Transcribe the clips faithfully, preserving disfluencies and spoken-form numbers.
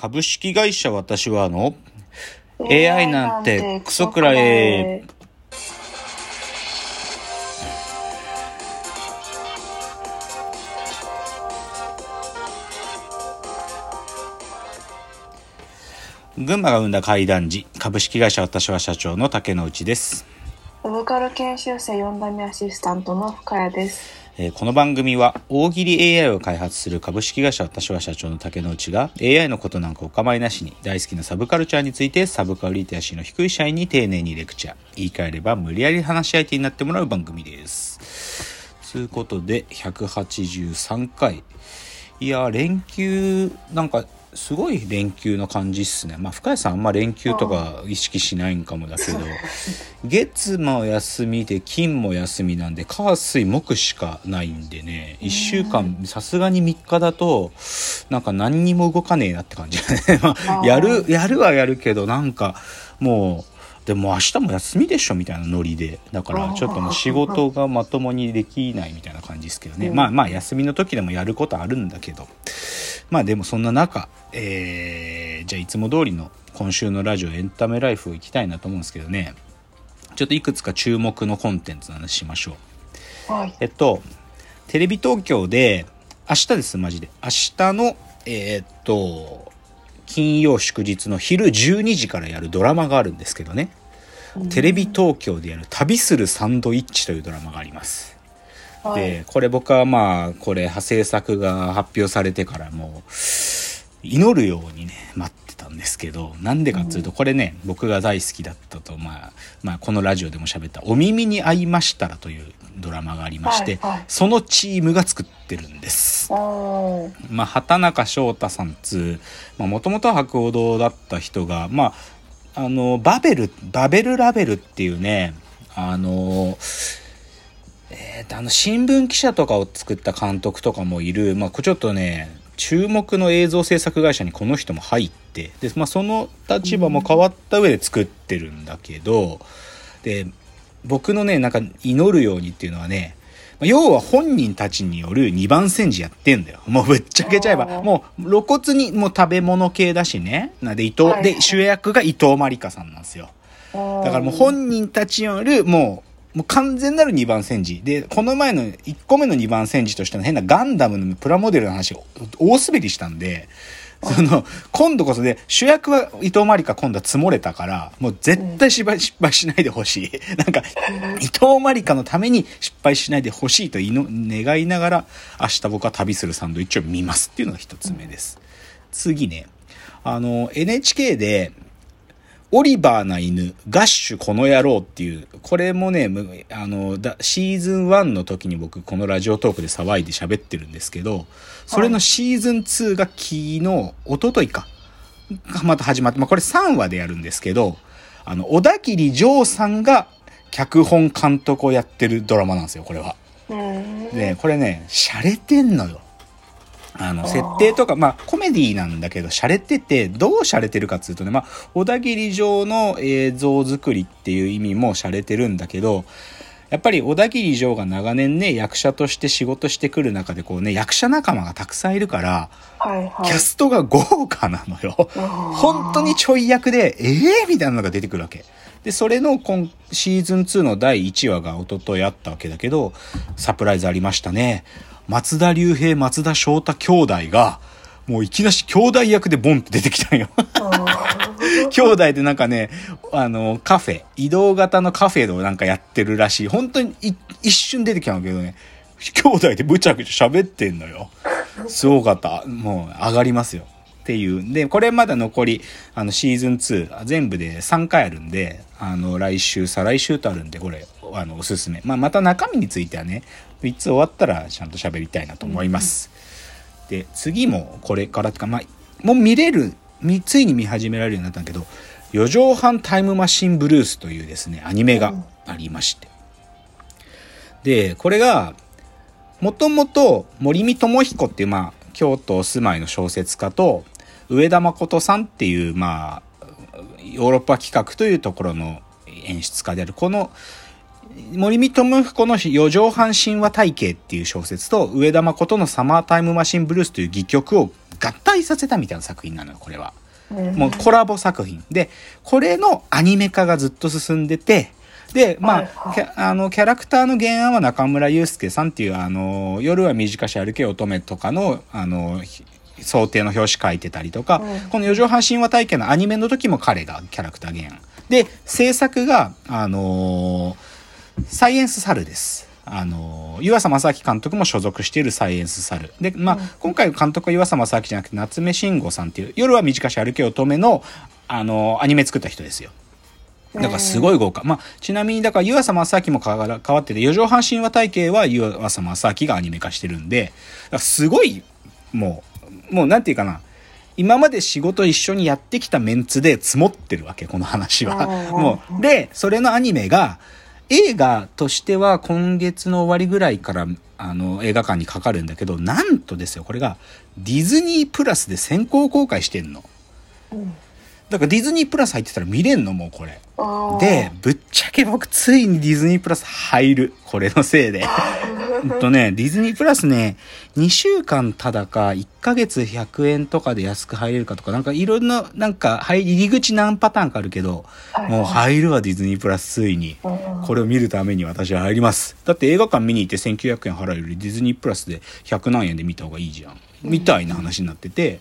株式会社私はの エーアイ なんてクソくらえ。群馬が生んだ怪談時、株式会社私は社長の竹之内です。サブカル研修生よん代目アシスタントの深谷です。えー、この番組は大喜利 エーアイ を開発する株式会社私は社長の竹之内が エーアイ のことなんかお構いなしに大好きなサブカルチャーについてサブカルリテラシーの低い社員に丁寧にレクチャー、言い換えれば無理やり話し相手になってもらう番組です。ということでひゃくはちじゅうさんかい、いや連休なんかすごい連休の感じっすね。まあ深谷さんあんま連休とか意識しないんかもだけど、月も休みで金も休みなんで火水木しかないんでね、いっしゅうかんさすがにみっかだとなんか何にも動かねえなって感じね。やるやるはやるけどなんかもうでも明日も休みでしょみたいなノリで、だからちょっともう仕事がまともにできないみたいな感じですけどね。まあまあ休みの時でもやることあるんだけど、まあでもそんな中、えー、じゃあいつも通りの今週のラジオエンタメライフを行きたいなと思うんですけどね、ちょっといくつか注目のコンテンツの話しましょう。はい、えっとテレビ東京で明日です、マジで明日のえー、っと金曜祝日の昼じゅうにじからやるドラマがあるんですけどね、テレビ東京でやる旅するサンドイッチというドラマがあります。でこれ僕はまあこれ派生作が発表されてからもう祈るようにね待ってたんですけど、なんでかっていうとこれね、僕が大好きだったと、まあ、まあこのラジオでも喋ったお耳に合いましたらというドラマがありまして、そのチームが作ってるんです。まあ畑中翔太さんつうもともとは博報堂だった人が、まああのバベルバベルラベルっていうね、あのえー、とあの新聞記者とかを作った監督とかもいる、まあ、ちょっとね注目の映像制作会社にこの人も入ってで、まあ、その立場も変わった上で作ってるんだけど、で僕のねなんか祈るようにっていうのはね、要は本人たちによる二番煎じやってんだよ。もうぶっちゃけちゃえばもう露骨にもう食べ物系だしね、なんで伊藤、はい、で主役が伊藤まりかさんなんですよ。だからもう本人たちによるもうもう完全なるにばん煎じで、この前のいっこめのにばん煎じとしての変なガンダムのプラモデルの話を大滑りしたんで、その今度こそで主役は伊藤まりか今度は積もれたからもう絶対失敗、失敗しないでほしいなんか伊藤まりかのために失敗しないでほしいと願いながら明日僕は旅するサンドイッチを見ますっていうのがひとつめです。次ね、あの エヌエイチケー でオリバーな犬、ガッシュこの野郎っていう、これもね、あの、だシーズンワンの時に僕このラジオトークで騒いで喋ってるんですけど、それのシーズンツーが昨日、一昨日か、また始まって、まあこれさんわでやるんですけど、あの、小田切丈さんが脚本監督をやってるドラマなんですよ、これは。で、これね、洒落てんのよ。あの設定とかまあコメディなんだけど、洒落てて、どう洒落てるかっつうとね、まあ小田切城の映像作りっていう意味も洒落てるんだけど、やっぱり小田切城が長年ね役者として仕事してくる中でこうね役者仲間がたくさんいるから、はいはい、キャストが豪華なのよ。本当にちょい役でええー、みたいなのが出てくるわけ。でそれの今シーズンツーのだいいちわが一昨日あったわけだけど、サプライズありましたね。松田龍平、松田翔太兄弟が、もういきなし兄弟役でボンって出てきたんよ。兄弟でなんかね、あの、カフェ、移動型のカフェをなんかやってるらしい。本当に一瞬出てきたんだけどね、兄弟でぶちゃくちゃ喋ってんのよ。すごかった。もう上がりますよ。っていう。で、これまだ残り、あの、シーズンツー、全部でさんかいあるんで、あの、来週、再来週とあるんで、これ、あの、おすすめ。まあ、また中身についてはね、いつ終わったらちゃんと喋りたいなと思います。うん、で次もこれからとか、まあ、もう見れるついに見始められるようになったんだけど、四畳半タイムマシンブルースというですねアニメがありまして、うん、でこれがもともと森見智彦っていう、まあ、京都お住まいの小説家と上田誠さんっていう、まあ、ヨーロッパ企画というところの演出家であるこの森見智彦の四畳半神話体系っていう小説と上田誠のサマータイムマシンブルースという戯曲を合体させたみたいな作品なのよ、これは。もうコラボ作品で、これのアニメ化がずっと進んでて、で、まあ、キャ、あの、キャラクターの原案は中村祐介さんっていう、あの、夜は短し歩け乙女とかの、あの、想定の表紙書いてたりとか、うん、この四畳半神話体験のアニメの時も彼がキャラクター原案。で、制作が、あのー、サイエンスサルです。あの湯浅正明監督も所属しているサイエンスサルで、まあ、うん、今回監督は湯浅正明じゃなくて夏目慎吾さんっていう夜は短し歩け乙女の、あのアニメ作った人ですよ。だからすごい豪華、まあ、ちなみにだから湯浅正明も変わってて、四畳半神話体系は湯浅正明がアニメ化してるんで、すごいもう、もうなんていうかな、今まで仕事一緒にやってきたメンツで積もってるわけ、この話は。もうで、それのアニメが映画としては今月の終わりぐらいからあの映画館にかかるんだけど、なんとですよ、これがディズニープラスで先行公開してんの、うん、だからディズニープラス入ってたら見れんの、もうこれで、ぶっちゃけ僕ついにディズニープラス入る、これのせいでとね、ディズニープラスね、にしゅうかんただかいっかげつひゃくえんとかで安く入れるかとか、なんかいろんな、なんか入り口何パターンかあるけど、もう入るわ、ディズニープラスついに。これを見るために私は入ります。だって映画館見に行ってせんきゅうひゃくえん払うよりディズニープラスでひゃくなんえんで見た方がいいじゃん。みたいな話になってて、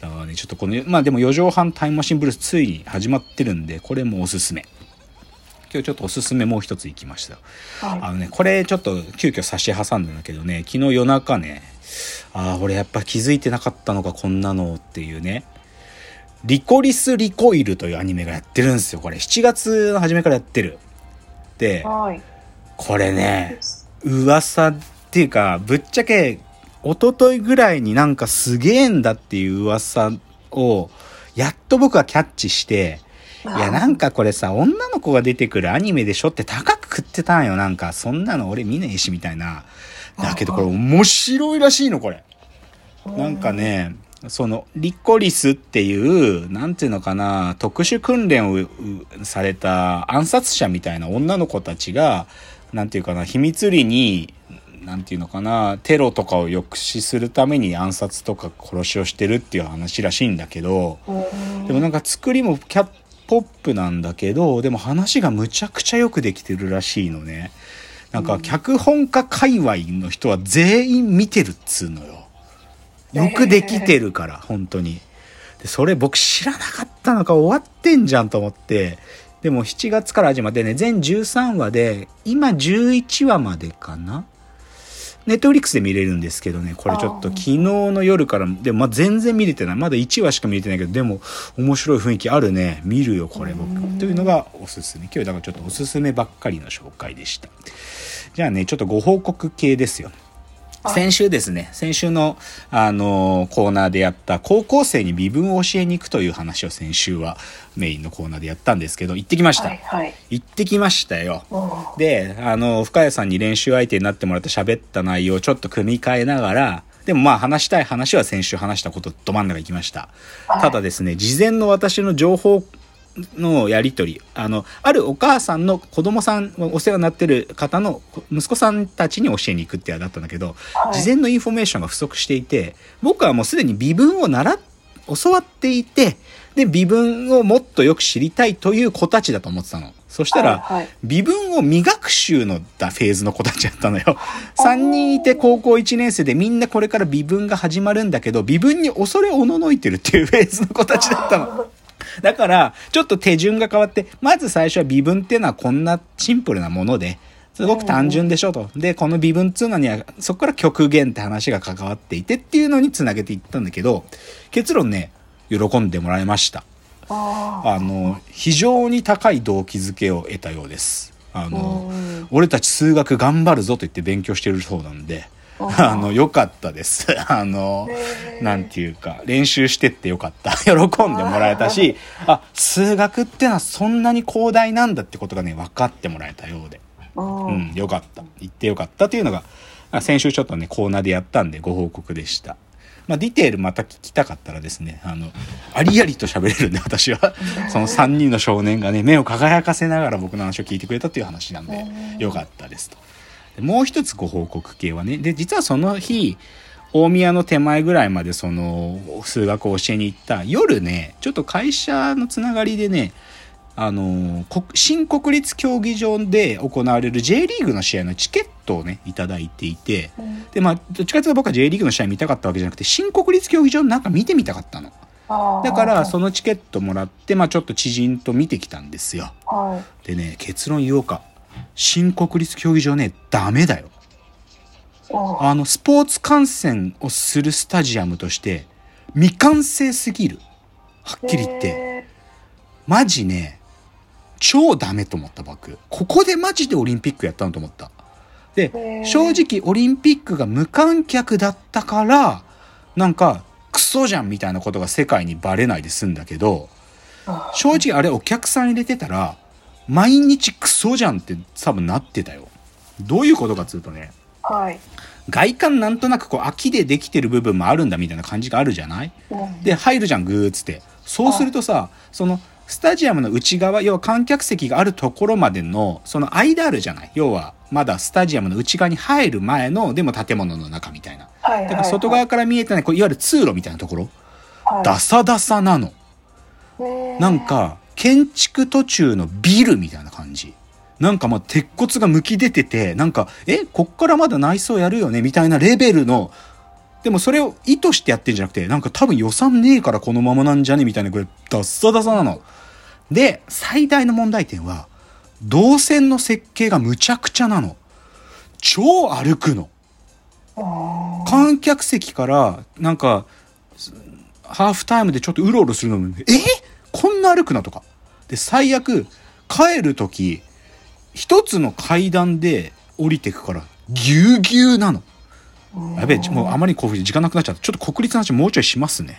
だからね、ちょっとこの、まあでもよじょう半タイムマシンブルースついに始まってるんで、これもおすすめ。今日ちょっとおすすめもう一つ行きました、はい、あのね、これちょっと急遽差し挟んだんだけどね、昨日夜中ね、ああ俺やっぱ気づいてなかったのかこんなのっていうね、リコリスリコイルというアニメがやってるんですよ。これしちがつの初めからやってるで、はい、これね、噂っていうか、ぶっちゃけ一昨日ぐらいになんかすげえんだっていう噂をやっと僕はキャッチして、いやなんかこれさ、女の子が出てくるアニメでしょって高く食ってたんよ。なんかそんなの俺見ねえしみたいな。だけどこれ面白いらしいの、これ。なんかね、そのリコリスっていう、なんていうのかな、特殊訓練をされた暗殺者みたいな女の子たちが、なんていうかな、秘密裏に、なんていうのかな、テロとかを抑止するために暗殺とか殺しをしてるっていう話らしいんだけど、でもなんか作りもキャッポップなんだけど、でも話がむちゃくちゃよくできてるらしいのね。なんか脚本家界隈の人は全員見てるっつうのよ。よくできてるから、えー、本当に。で、それ僕知らなかったのか、終わってんじゃんと思って。でもしちがつから始まってね、全じゅうさんわで、今じゅういちわまでかな。ネットフリックスで見れるんですけどね、これちょっと昨日の夜から、でもまあ全然見れてない。まだいちわしか見れてないけど、でも面白い雰囲気あるね。見るよ、これ僕。というのがおすすめ。今日だからちょっとおすすめばっかりの紹介でした。じゃあね、ちょっとご報告系ですよ。先週ですね、先週の、あのー、コーナーでやった高校生に微分を教えに行くという話を先週はメインのコーナーでやったんですけど、行ってきました。はいはい、行ってきましたよ。で、あのー、深谷さんに練習相手になってもらって喋った内容をちょっと組み替えながら、でもまあ話したい話は先週話したことど真ん中行きました。ただですね、事前の私の情報のやり取り、あの、あるお母さんの子供さん、お世話になってる方の息子さんたちに教えに行くってやだったんだけど、はい、事前のインフォメーションが不足していて、僕はもうすでに微分を習っ教わっていて、で微分をもっとよく知りたいという子たちだと思ってたの。そしたら、はいはい、微分を未学習のだフェーズの子たちだったのよ。さんにんいて高校いちねん生で、みんなこれから微分が始まるんだけど、微分に恐れおののいてるっていうフェーズの子たちだったの。だからちょっと手順が変わって、まず最初は微分っていうのはこんなシンプルなものですごく単純でしょと、でこの微分っていうのにはそこから極限って話が関わっていてっていうのにつなげていったんだけど、結論ね、喜んでもらいました。あの非常に高い動機づけを得たようです。あの俺たち数学頑張るぞと言って勉強してるそうなんで、あの良かったですあのなんていうか、練習してってよかった。喜んでもらえたし、あ数学ってのはそんなに広大なんだってことがね、分かってもらえたようで、うん、よかった、言ってよかったっていうのが先週ちょっとねコーナーでやったんでご報告でした。まあ、ディテールまた聞きたかったらですね、あのありありと喋れるんで私はそのさんにんの少年がね、目を輝かせながら僕の話を聞いてくれたっていう話なんでよかったですと。もう一つご報告系はね、で実はその日大宮の手前ぐらいまでその数学を教えに行った夜ね、ちょっと会社のつながりでね、あの新国立競技場で行われる J リーグの試合のチケットをねいただいていて、でまあどっちかというと僕は J リーグの試合見たかったわけじゃなくて、新国立競技場のなんか見てみたかったの。だからそのチケットもらって、まあ、ちょっと知人と見てきたんですよ。でね、結論言おうか、新国立競技場ねダメだよ。あのスポーツ観戦をするスタジアムとして未完成すぎる、はっきり言って。マジね超ダメと思った。僕ここでマジでオリンピックやったのと思った。で正直オリンピックが無観客だったからなんかクソじゃんみたいなことが世界にバレないで済んだけど、正直あれお客さん入れてたら毎日クソじゃんって多分なってたよ。どういうことかっつうとね、はい、外観なんとなくこう秋でできてる部分もあるんだみたいな感じがあるじゃない、うん、で入るじゃんグーッつって。そうするとさ、そのスタジアムの内側、要は観客席があるところまでのその間あるじゃない、要はまだスタジアムの内側に入る前のでも建物の中みたいな、はいはいはい、だから外側から見えてないこういわゆる通路みたいなところ、はい、ダサダサなの、ね、なんか建築途中のビルみたいな感じ、なんかまあ鉄骨がむき出てて、なんかえこっからまだ内装やるよねみたいなレベルの。でもそれを意図してやってんじゃなくて、なんか多分予算ねえからこのままなんじゃねみたいな、これダッサダサなので、最大の問題点は動線の設計がむちゃくちゃなの。超歩くの。観客席からなんかハーフタイムでちょっとうろうろするのもえこんな歩くなとかで、最悪帰るとき一つの階段で降りていくからぎゅうぎゅうなの。やべえ、もうあまりに興奮して時間なくなっちゃった。ちょっと国立の話もうちょいしますね。